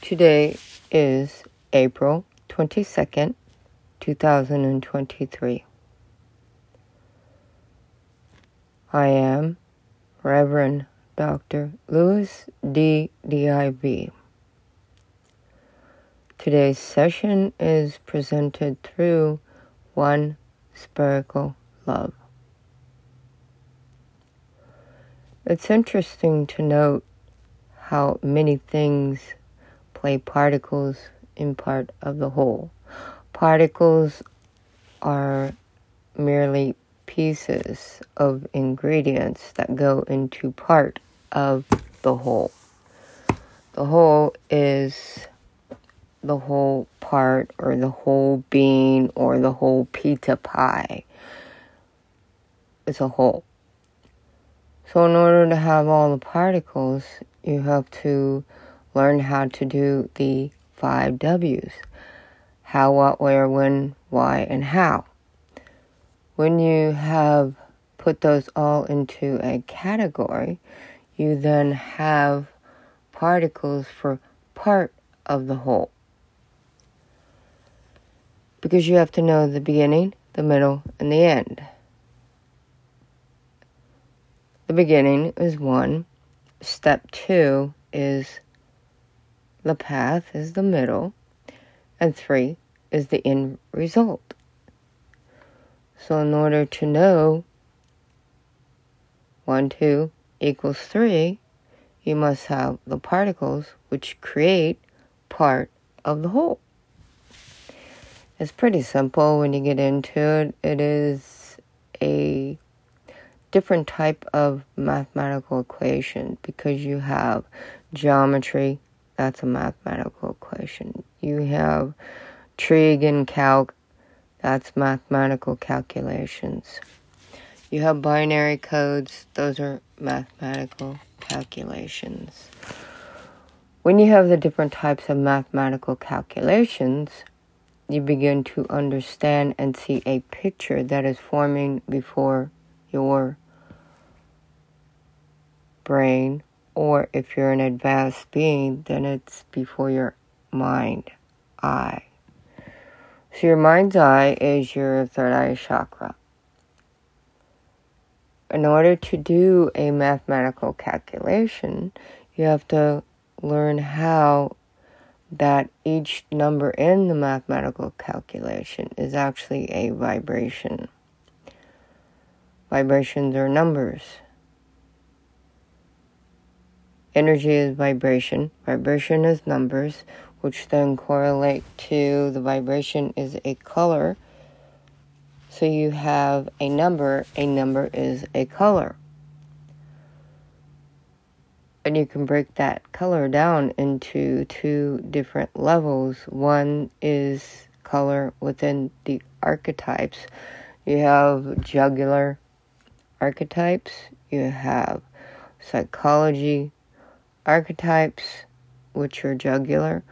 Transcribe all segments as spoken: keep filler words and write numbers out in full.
Today is April twenty-second, two thousand twenty-three. I am Reverend Doctor Lewis D D I B Today's session is presented through One Spherical Love. It's interesting to note how many things play particles in part of the whole. Particles are merely pieces of ingredients that go into part of the whole. The whole is the whole part or the whole bean or the whole pita pie. It's a whole. So in order to have all the particles, you have to learn how to do the five W's. How, what, where, when, why, and how. When you have put those all into a category, you then have particles for part of the whole. Because you have to know the beginning, the middle, and the end. The beginning is one. Step two is the path is the middle, and three is the end result. So in order to know one, two equals three, you must have the particles which create part of the whole. It's pretty simple when you get into it. It is a different type of mathematical equation because you have geometry. That's a mathematical equation. You have trig and calc. That's mathematical calculations. You have binary codes. Those are mathematical calculations. When you have the different types of mathematical calculations, you begin to understand and see a picture that is forming before your brain. Or if you're an advanced being, then it's before your mind eye. So your mind's eye is your third eye chakra. In order to do a mathematical calculation, you have to learn how that each number in the mathematical calculation is actually a vibration. Vibrations are numbers. Energy is vibration. Vibration is numbers, which then correlate to the vibration is a color. So you have a number. A number is a color. And you can break that color down into two different levels. One is color within the archetypes. You have jugular archetypes. You have psychology archetypes, which are jugular.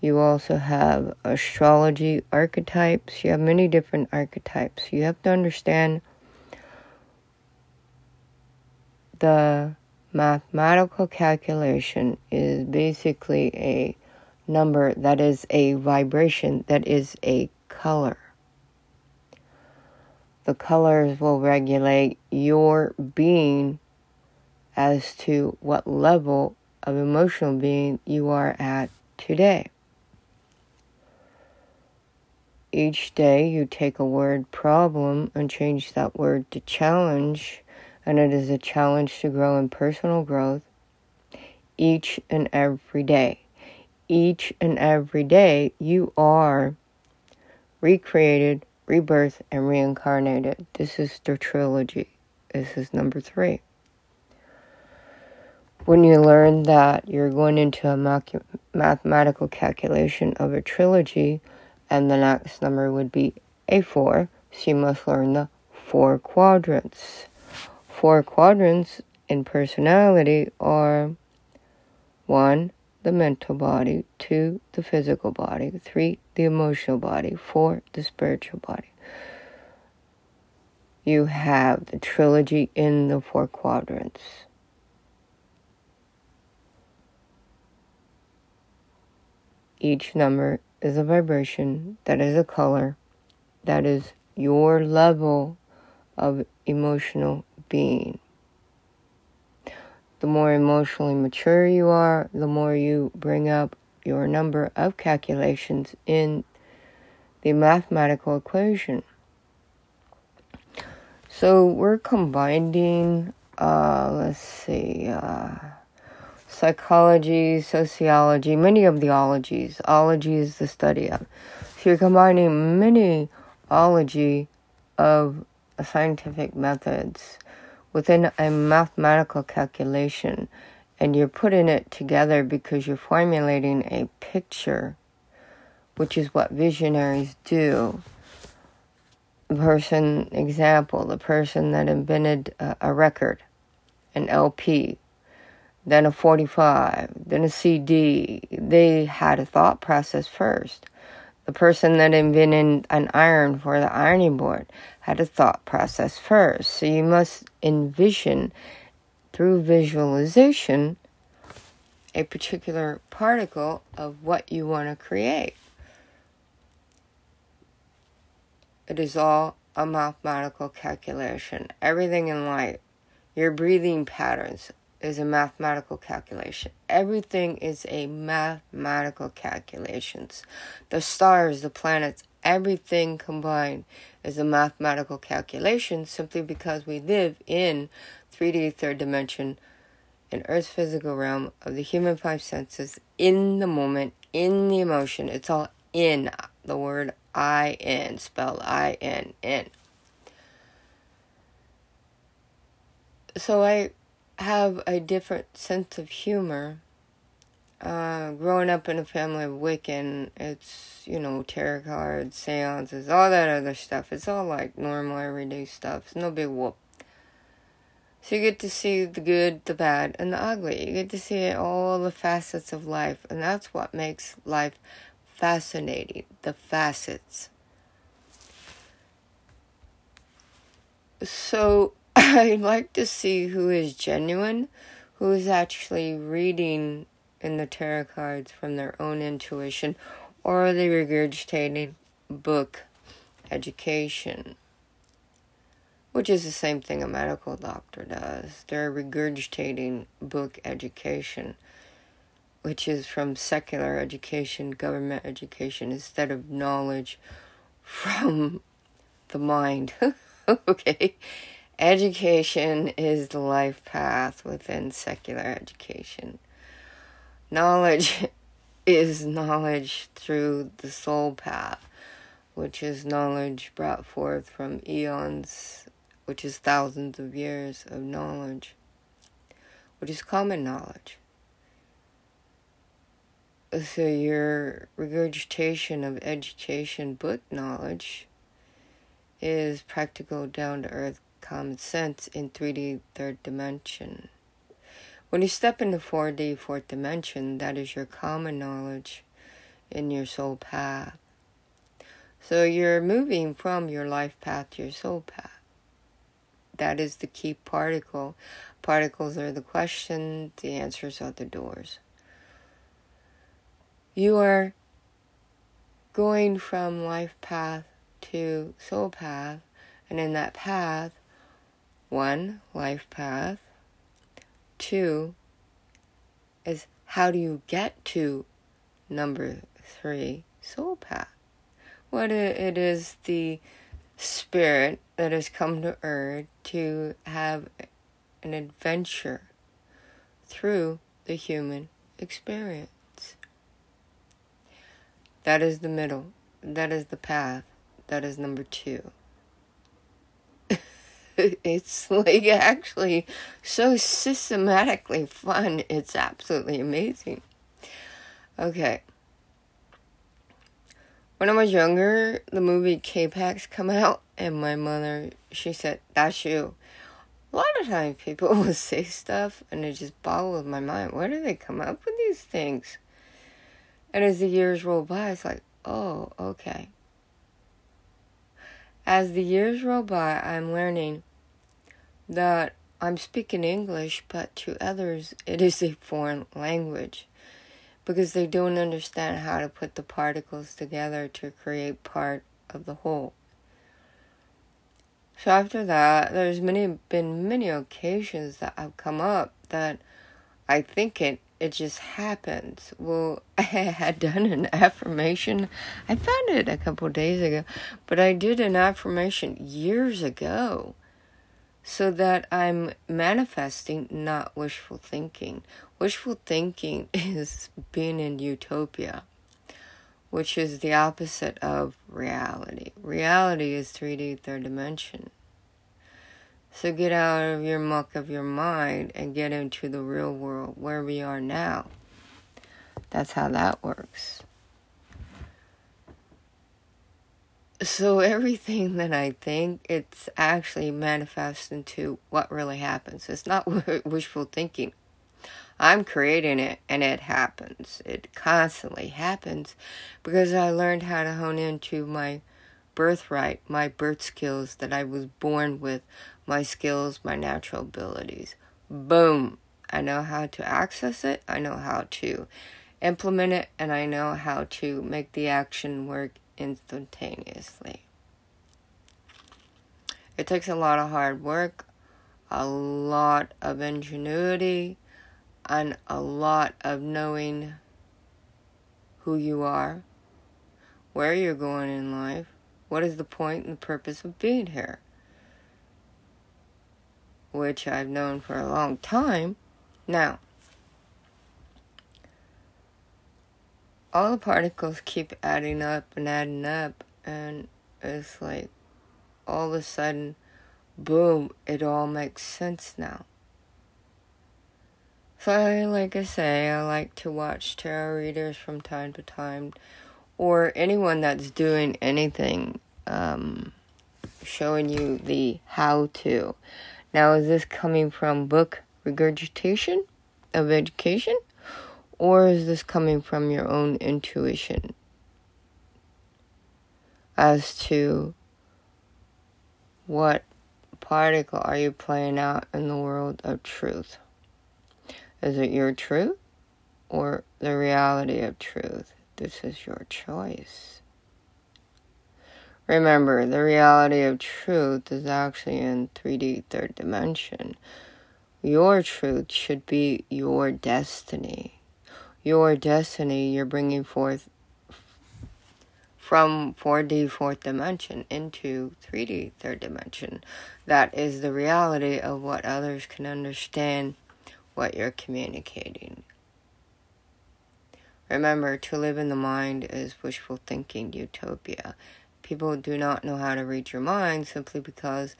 You also have astrology archetypes. You have many different archetypes. You have to understand the mathematical calculation is basically a number that is a vibration that is a color. The colors will regulate your being as to what level of emotional being you are at today. Each day you take a word problem and change that word to challenge, and it is a challenge to grow in personal growth each and every day. Each and every day you are recreated, rebirth, and reincarnated. This is the trilogy. This is number three. When you learn that you're going into a mac- mathematical calculation of a trilogy, and the next number would be a four, so you must learn the four quadrants. Four quadrants in personality are one, the mental body, two, the physical body, three, the emotional body, four, the spiritual body. You have the trilogy in the four quadrants. Each number is a vibration, that is a color, that is your level of emotional being. The more emotionally mature you are, the more you bring up your number of calculations in the mathematical equation. So we're combining, uh, let's see, uh, psychology, sociology, many of the ologies. Ology is the study of. So you're combining many ology of scientific methods within a mathematical calculation, and you're putting it together because you're formulating a picture, which is what visionaries do. The person, example, the person that invented a, a record, an L P, then a forty-five, then a C D, they had a thought process first. The person that invented an iron for the ironing board had a thought process first. So you must envision, through visualization, a particular particle of what you want to create. It is all a mathematical calculation. Everything in life, your breathing patterns, is a mathematical calculation. Everything is a mathematical calculations. The stars, the planets, everything combined is a mathematical calculation, simply because we live in three D, third dimension, in Earth's physical realm of the human five senses, in the moment, in the emotion. It's all in, the word I N, spelled I N N. So I have a different sense of humor. Uh, growing up in a family of Wiccan, it's, you know, tarot cards, seances, all that other stuff. It's all like normal, everyday stuff. It's no big whoop. So you get to see the good, the bad, and the ugly. You get to see all the facets of life, and that's what makes life fascinating, the facets. So I like to see who is genuine, who is actually reading in the tarot cards from their own intuition, or the regurgitated book education, which is the same thing a medical doctor does. They're regurgitating book education, which is from secular education, government education, instead of knowledge from the mind. Okay? Education is the life path within secular education. Knowledge is knowledge through the soul path, which is knowledge brought forth from eons, which is thousands of years of knowledge, which is common knowledge. So your regurgitation of education book knowledge is practical, down-to-earth common sense in three D, third dimension. When you step into four D, fourth dimension, that is your common knowledge in your soul path. So you're moving from your life path to your soul path. That is the key particle. Particles are the question, the answers are the doors. You are going from life path to soul path, and in that path, one, life path. Two is, how do you get to number three, soul path? What it is, the spirit that has come to earth to have an adventure through the human experience. That is the middle. That is the path. That is number two. It's like actually so systematically fun. It's absolutely amazing. Okay. When I was younger, the movie K-Pax come out, and my mother, she said, "That's you." A lot of times people will say stuff, and it just boggles my mind. Where do they come up with these things? And as the years roll by, it's like, oh, okay. As the years roll by, I'm learning that I'm speaking English, but to others, it is a foreign language. because they don't understand how to put the particles together to create part of the whole. So after that, there's many been many occasions that have come up that I think it, it just happens. Well, I had done an affirmation. I found it a couple of days ago, but I did an affirmation years ago so that I'm manifesting, not wishful thinking. Wishful thinking is being in utopia, which is the opposite of reality. Reality is three D, third dimension. So get out of your muck of your mind and get into the real world where we are now. That's how that works. So everything that I think, it's actually manifests into what really happens. It's not wishful thinking. I'm creating it, and it happens. It constantly happens because I learned how to hone into my birthright, my birth skills that I was born with, my skills, my natural abilities. Boom! I know how to access it. I know how to implement it, and I know how to make the action work instantaneously. It takes a lot of hard work, a lot of ingenuity, and a lot of knowing who you are, where you're going in life, what is the point and the purpose of being here, which I've known for a long time now. All the particles keep adding up and adding up, and it's like all of a sudden, boom, it all makes sense now. So, like I say, I like to watch tarot readers from time to time, or anyone that's doing anything, um, showing you the how-to. Now, is this coming from book regurgitation of education, or is this coming from your own intuition as to what particle are you playing out in the world of truth? Is it your truth or the reality of truth? This is your choice. Remember, the reality of truth is actually in three D, third dimension. Your truth should be your destiny. Your destiny you're bringing forth from four D, fourth dimension into three D, third dimension. That is the reality of what others can understand, what you're communicating. Remember, to live in the mind is wishful thinking, utopia. People do not know how to read your mind simply because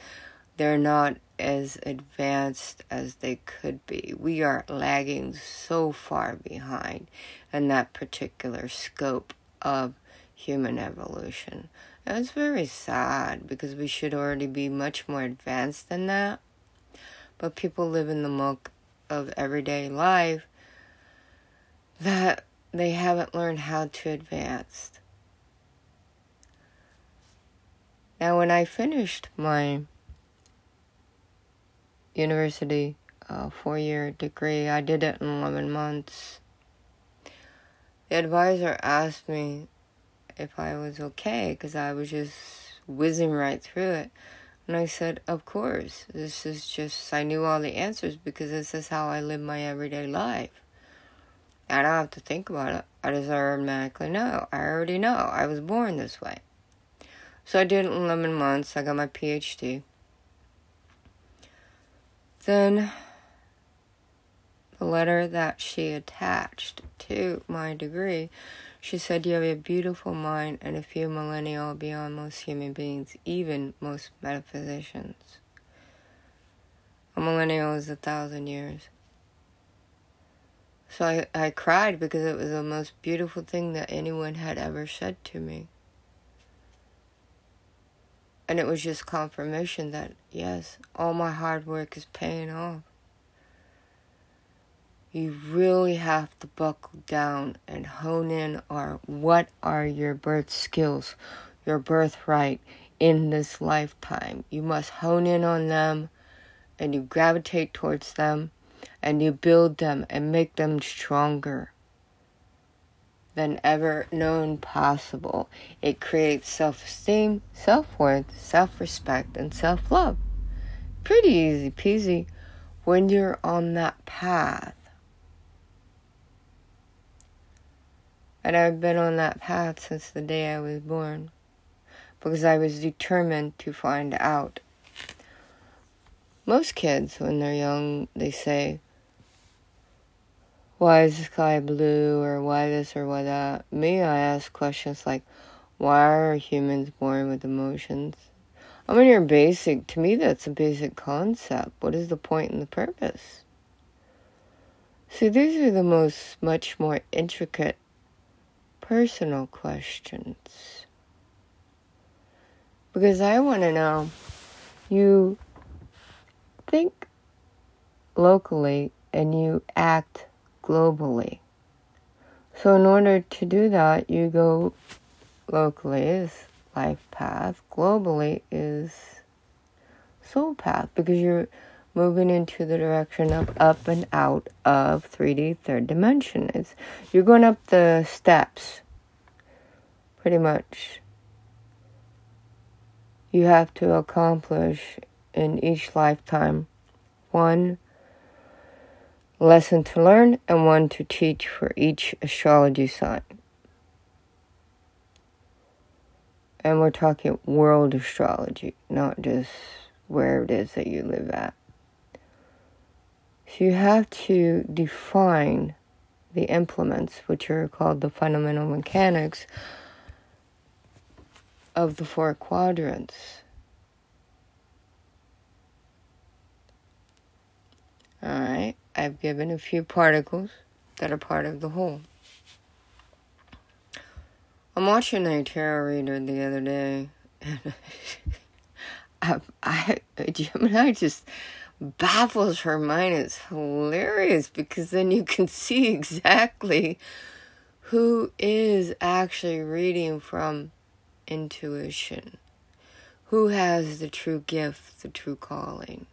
they're not as advanced as they could be. We are lagging so far behind in that particular scope of human evolution. And it's very sad because we should already be much more advanced than that. But people live in the muck of everyday life that they haven't learned how to advance. Now, when I finished my university uh, four-year degree, I did it in eleven months. The advisor asked me if I was okay because I was just whizzing right through it. And I said, of course, this is just, I knew all the answers because this is how I live my everyday life. I don't have to think about it. I just automatically know. I already know. I was born this way. So I did it in eleven months. I got my P H D. Then the letter that she attached to my degree, she said, you have a beautiful mind and a few millennia beyond most human beings, even most metaphysicians. A millennial is a thousand years. So I, I cried because it was the most beautiful thing that anyone had ever said to me. And it was just confirmation that, yes, all my hard work is paying off. You really have to buckle down and hone in on what are your birth skills, your birthright in this lifetime. You must hone in on them, and you gravitate towards them, and you build them and make them stronger. than ever known possible. It creates self-esteem, self-worth, self-respect, and self-love. Pretty easy peasy when you're on that path. And I've been on that path since the day I was born, because I was determined to find out. Most kids, when they're young, they say, why is the sky blue, or why this, or why that? Me, I ask questions like, why are humans born with emotions? I mean, you're basic. To me, that's a basic concept. What is the point and the purpose? See, these are the most, much more intricate, personal questions. Because I want to know, you think locally and you act globally. So in order to do that, you go locally is life path, globally is soul path, because you're moving into the direction of up and out of three D, third dimension. It's, you're going up the steps, pretty much. You have to accomplish in each lifetime one lesson to learn and one to teach for each astrology sign. And we're talking world astrology, not just where it is that you live at. So you have to define the implements, which are called the fundamental mechanics of the four quadrants. Alright, I've given a few particles that are part of the whole. I'm watching a tarot reader the other day, and I, I, Gemini just baffles her mind. It's hilarious, because then you can see exactly who is actually reading from intuition. Who has the true gift, the true calling.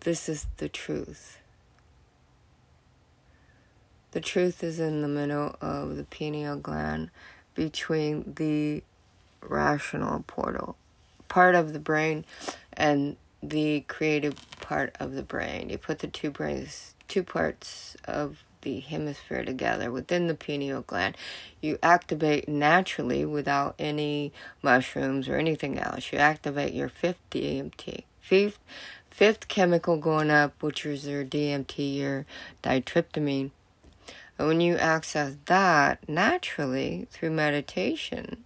This is the truth. The truth is in the middle of the pineal gland, between the rational portal, part of the brain, and the creative part of the brain. You put the two brains, two parts of the hemisphere together within the pineal gland. You activate naturally without any mushrooms or anything else. You activate your fifth D M T. Fifth Fifth chemical going up, which is your D M T, your ditryptamine. And when you access that naturally through meditation,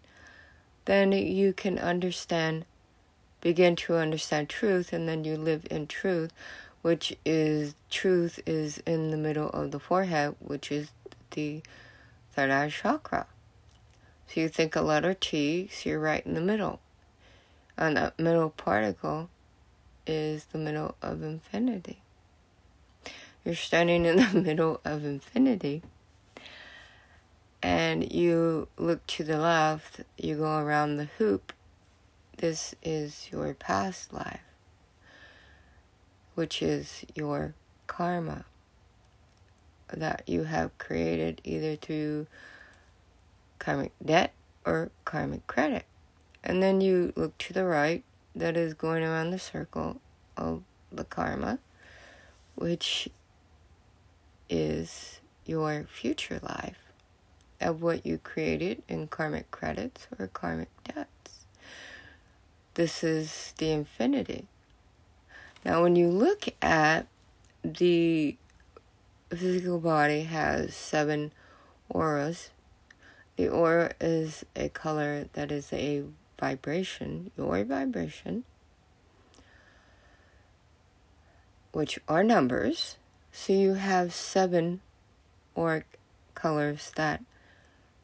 then you can understand, begin to understand truth, and then you live in truth, which is, truth is in the middle of the forehead, which is the third eye chakra. So you think a letter T, so you're right in the middle. And that middle particle is the middle of infinity. You're standing in the middle of infinity, and you look to the left, you go around the hoop. This is your past life, which is your karma that you have created either through karmic debt or karmic credit. And then you look to the right, that is going around the circle of the karma, which is your future life of what you created in karmic credits or karmic debts. This is the infinity. Now, when you look at the physical body, has seven auras. The aura is a color that is a vibration, your vibration, which are numbers. So you have seven auric colors that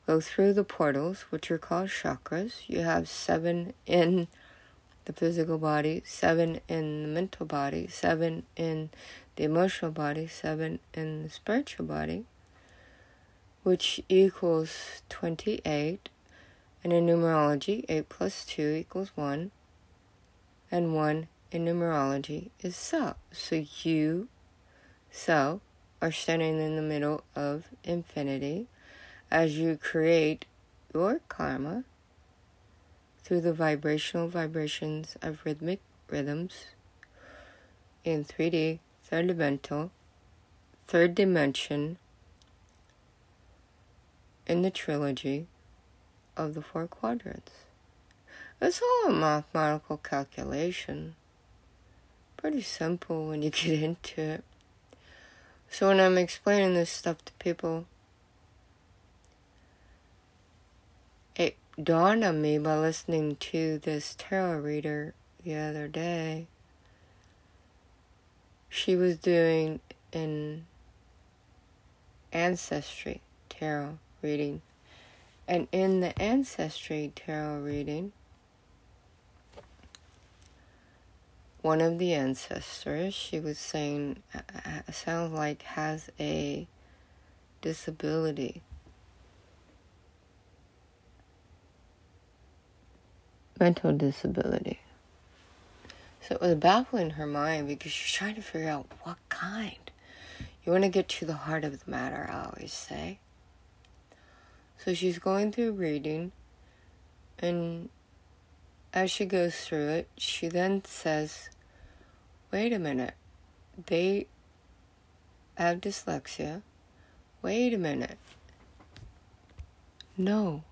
go through the portals, which are called chakras. You have seven in the physical body, seven in the mental body, seven in the emotional body, seven in the spiritual body, which equals twenty-eight. And in numerology, eight plus two equals one. And one in numerology is self. So you, self, are standing in the middle of infinity. as you create your karma through the vibrational vibrations of rhythmic rhythms in three D, third dimensional, third dimension, in the trilogy of the four quadrants. It's all a mathematical calculation. Pretty simple when you get into it. So when I'm explaining this stuff to people, it dawned on me by listening to this tarot reader the other day. She was doing an ancestry tarot reading. And in the ancestry tarot reading, one of the ancestors, she was saying, sounds like has a disability. Mental disability. So it was baffling her mind because she's trying to figure out what kind. You want to get to the heart of the matter, I always say. So she's going through reading, and as she goes through it, she then says, wait a minute, they have dyslexia. Wait a minute. No,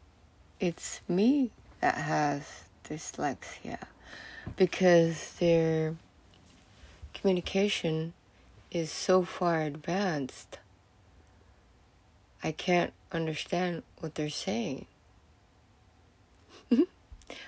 it's me that has dyslexia, because their communication is so far advanced, I can't understand what they're saying.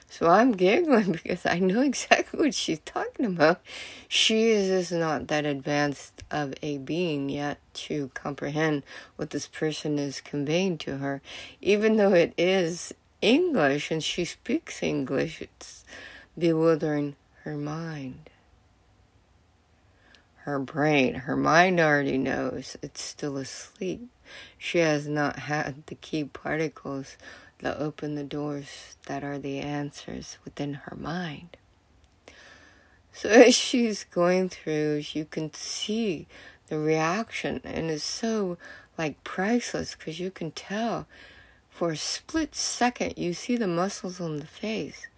So I'm giggling because I know exactly what she's talking about. She is just not that advanced of a being yet to comprehend what this person is conveying to her. Even though it is English and she speaks English, it's bewildering her mind. Her brain, her mind already knows. It's still asleep. She has not had the key particles that open the doors that are the answers within her mind. So as she's going through, you can see the reaction, and it's so like priceless, because you can tell for a split second you see the muscles on the face,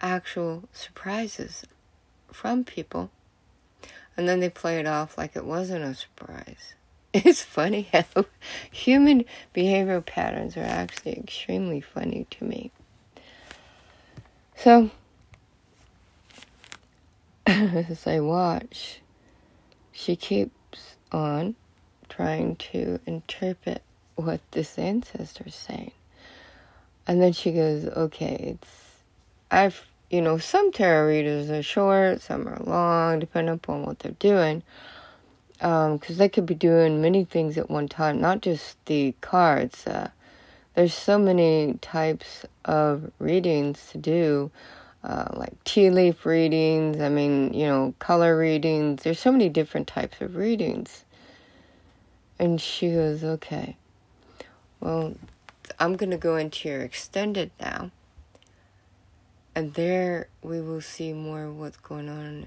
actual surprises from people, and then they play it off like it wasn't a surprise. It's funny how human behavioral patterns are actually extremely funny to me. So, as I watch, she keeps on trying to interpret what this ancestor's saying. And then she goes, okay, it's, I've, you know, some tarot readers are short, some are long, depending upon what they're doing. Because um, they could be doing many things at one time, not just the cards. Uh, there's so many types of readings to do, uh, like tea leaf readings, I mean, you know, color readings. There's so many different types of readings. And she goes, okay, well, I'm going to go into your extended now. And there we will see more of what's going on.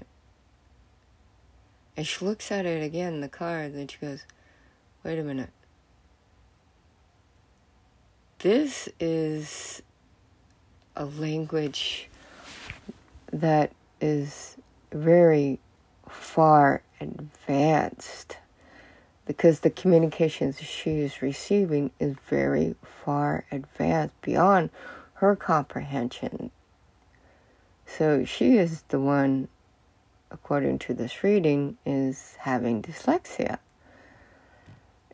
And she looks at it again, the card, and then she goes, wait a minute. This is a language that is very far advanced, because the communications she is receiving is very far advanced beyond her comprehension. So she is the one, according to this reading, is having dyslexia.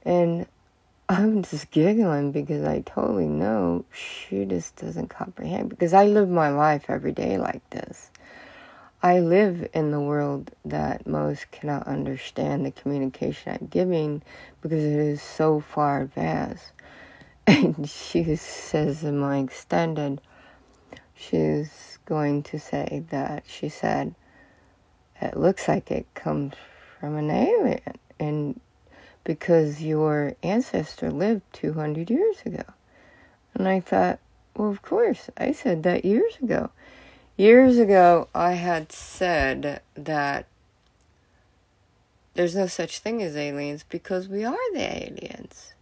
And I'm just giggling because I totally know she just doesn't comprehend. Because I live my life every day like this. I live in the world that most cannot understand the communication I'm giving, because it is so far advanced. And she says in my extended, she's going to say that, she said, it looks like it comes from an alien, and because your ancestor lived two hundred years ago. And I thought, well, of course, I said that years ago. Years ago, I had said that there's no such thing as aliens, because we are the aliens.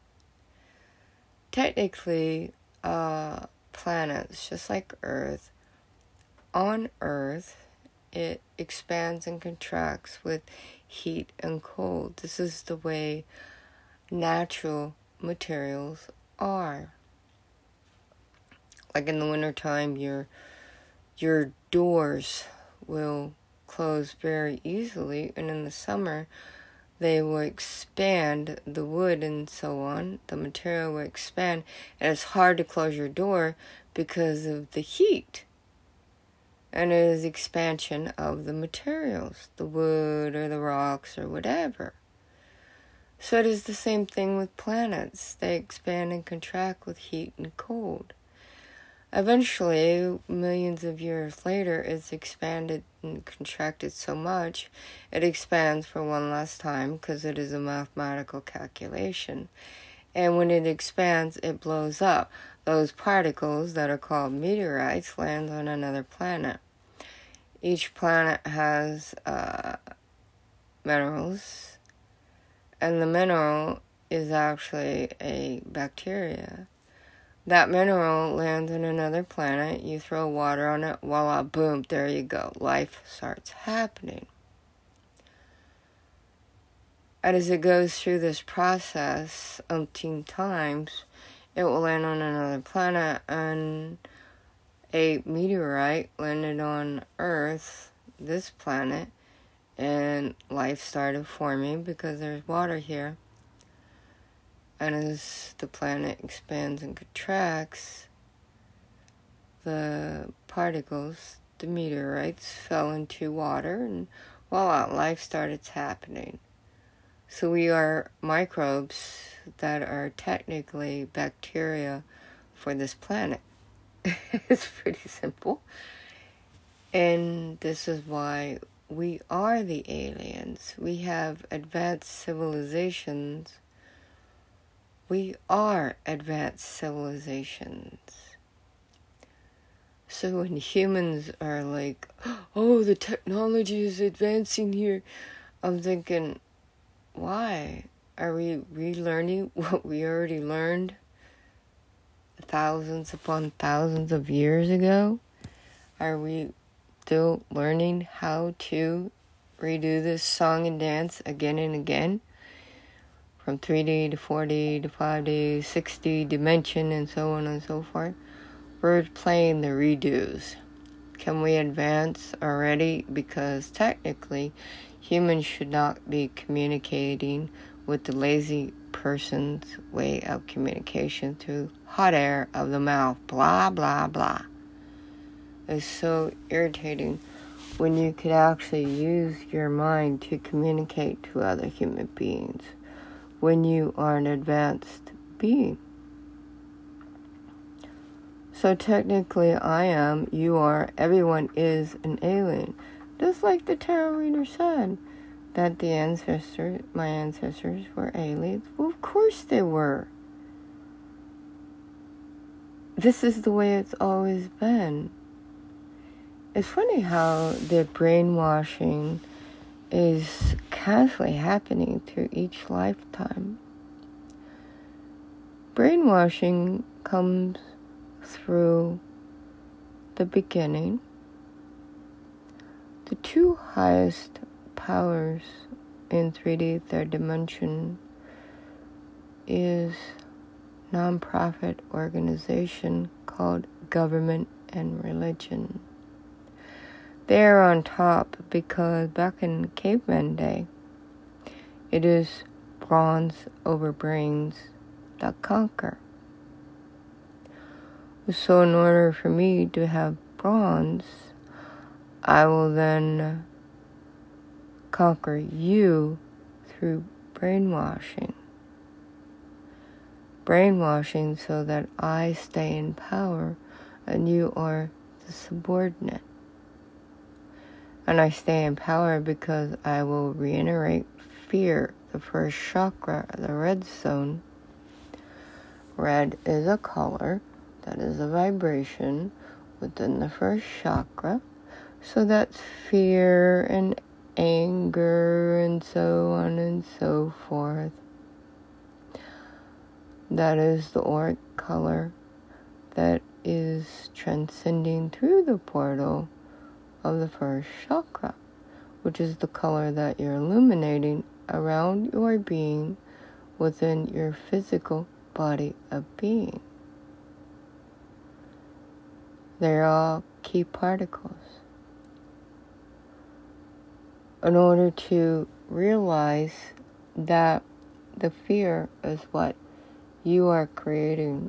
technically uh, planets, just like Earth, on Earth, it expands and contracts with heat and cold. This is the way natural materials are. Like in the wintertime, your, your doors will close very easily, and in the summer, they will expand the wood and so on. The material will expand, and it's hard to close your door because of the heat. And it is expansion of the materials, the wood or the rocks or whatever. So it is the same thing with planets. They expand and contract with heat and cold. Eventually, millions of years later, it's expanded and contracted so much, it expands for one last time because it is a mathematical calculation. And when it expands, it blows up. Those particles that are called meteorites land on another planet. Each planet has uh, minerals, and the mineral is actually a bacteria. That mineral lands on another planet, you throw water on it, voila, boom, there you go. Life starts happening. And as it goes through this process umpteen times, it will land on another planet, and a meteorite landed on Earth, this planet, and life started forming because there's water here. And as the planet expands and contracts, the particles, the meteorites, fell into water, and voila, life started happening. So we are microbes that are technically bacteria for this planet. It's pretty simple. And this is why we are the aliens. We have advanced civilizations. We are advanced civilizations. So when humans are like, oh, the technology is advancing here, I'm thinking, why? Are we relearning what we already learned thousands upon thousands of years ago? Are we still learning how to redo this song and dance again and again? From three D to four D to five D, six D dimension, and so on and so forth. We're playing the redos. Can we advance already? Because technically, humans should not be communicating with the lazy person's way of communication through hot air of the mouth. Blah, blah, blah. It's so irritating when you could actually use your mind to communicate to other human beings. When you are an advanced being. So technically I am, you are, everyone is an alien. Just like the tarot reader said, that the ancestors, my ancestors were aliens. Well, of course they were. This is the way it's always been. It's funny how the brainwashing is constantly happening through each lifetime. Brainwashing comes through the beginning. The two highest powers in three D third dimension is non-profit organization called government and religion. They're on top because back in caveman day, it is bronze over brains that conquer. So in order for me to have bronze, I will then conquer you through brainwashing. Brainwashing so that I stay in power and you are the subordinate. And I stay in power because I will reiterate fear, the first chakra, the red zone. Red is a color, that is a vibration within the first chakra. So that's fear and anger and so on and so forth. That is the auric color that is transcending through the portal of the first chakra, which is the color that you're illuminating around your being within your physical body of being. They're all key particles. In order to realize that the fear is what you are creating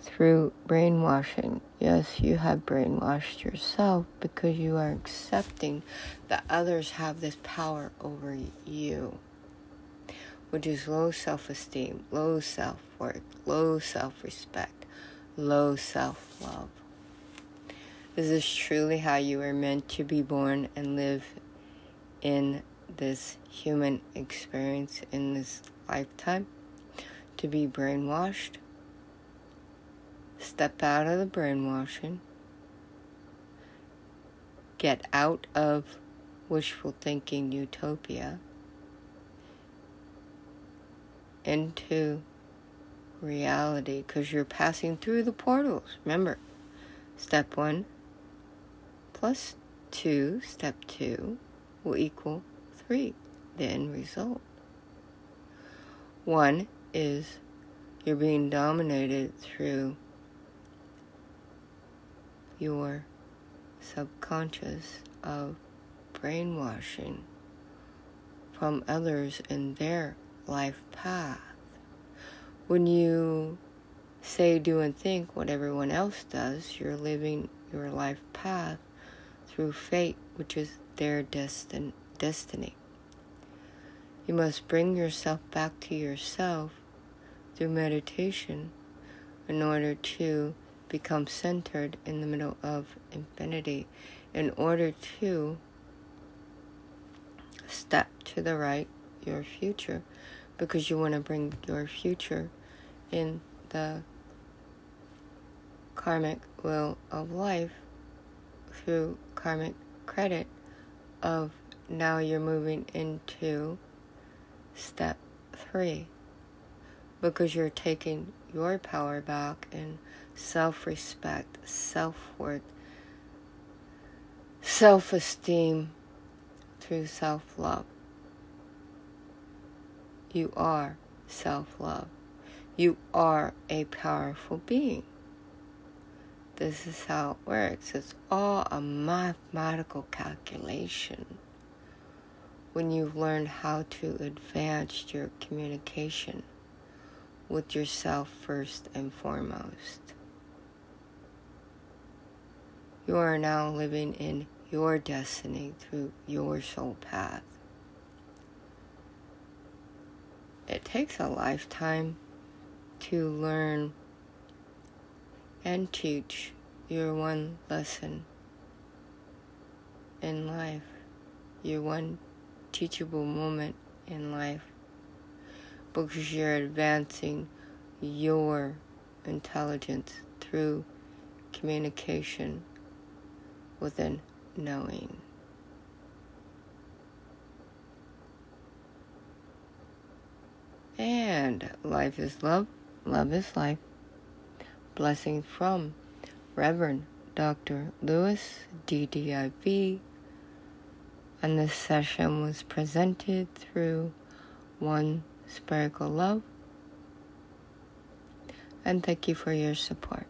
through brainwashing. Yes, you have brainwashed yourself because you are accepting that others have this power over you, which is low self-esteem, low self-worth, low self-respect, low self-love. Is this truly how you were meant to be born and live in this human experience in this lifetime? To be brainwashed? Step out of the brainwashing. Get out of wishful thinking utopia into reality, because you're passing through the portals. Remember, step one plus two, step two will equal three, the end result. One is you're being dominated through your subconscious of brainwashing from others in their life path. When you say, do, and think what everyone else does, you're living your life path through fate, which is their destin- destiny. You must bring yourself back to yourself through meditation in order to become centered in the middle of infinity, in order to step to the right, your future, because you want to bring your future in the karmic will of life through karmic credit of now you're moving into step three, because you're taking your power back and self-respect, self-worth, self-esteem through self-love. You are self-love. You are a powerful being. This is how it works. It's all a mathematical calculation. When you've learned how to advance your communication with yourself first and foremost, you are now living in your destiny through your soul path. It takes a lifetime to learn and teach your one lesson in life, your one teachable moment in life, because you're advancing your intelligence through communication within knowing. And life is love, love is life. Blessing from Reverend Doctor Lewis D D I B And this session was presented through One Spherical Love. And thank you for your support.